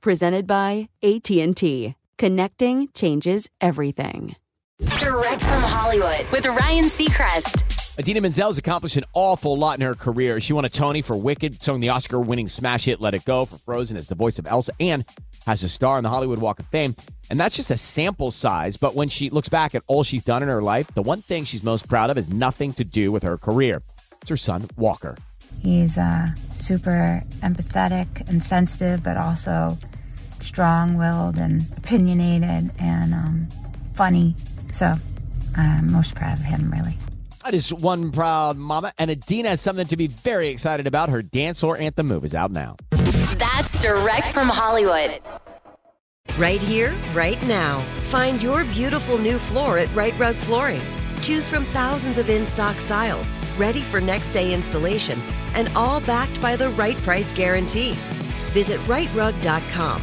Presented by AT&T. Connecting changes everything. Direct from Hollywood with Ryan Seacrest. Idina Menzel has accomplished an awful lot in her career. She won a Tony for Wicked, sung the Oscar-winning smash hit Let It Go for Frozen as the voice of Elsa, and has a star on the Hollywood Walk of Fame. And that's just a sample size, but when she looks back at all she's done in her life, the one thing she's most proud of has nothing to do with her career. It's her son, Walker. He's super empathetic and sensitive, but also strong-willed and opinionated and funny. So I'm most proud of him, really. That is one proud mama. And Idina has something to be very excited about. Her dance or anthem Move is out now. That's direct from Hollywood. Right here, right now. Find your beautiful new floor at Right Rug Flooring. Choose from thousands of in-stock styles, ready for next day installation, and all backed by the right price guarantee. Visit rightrug.com.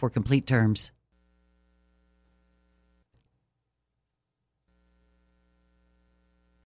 for complete terms.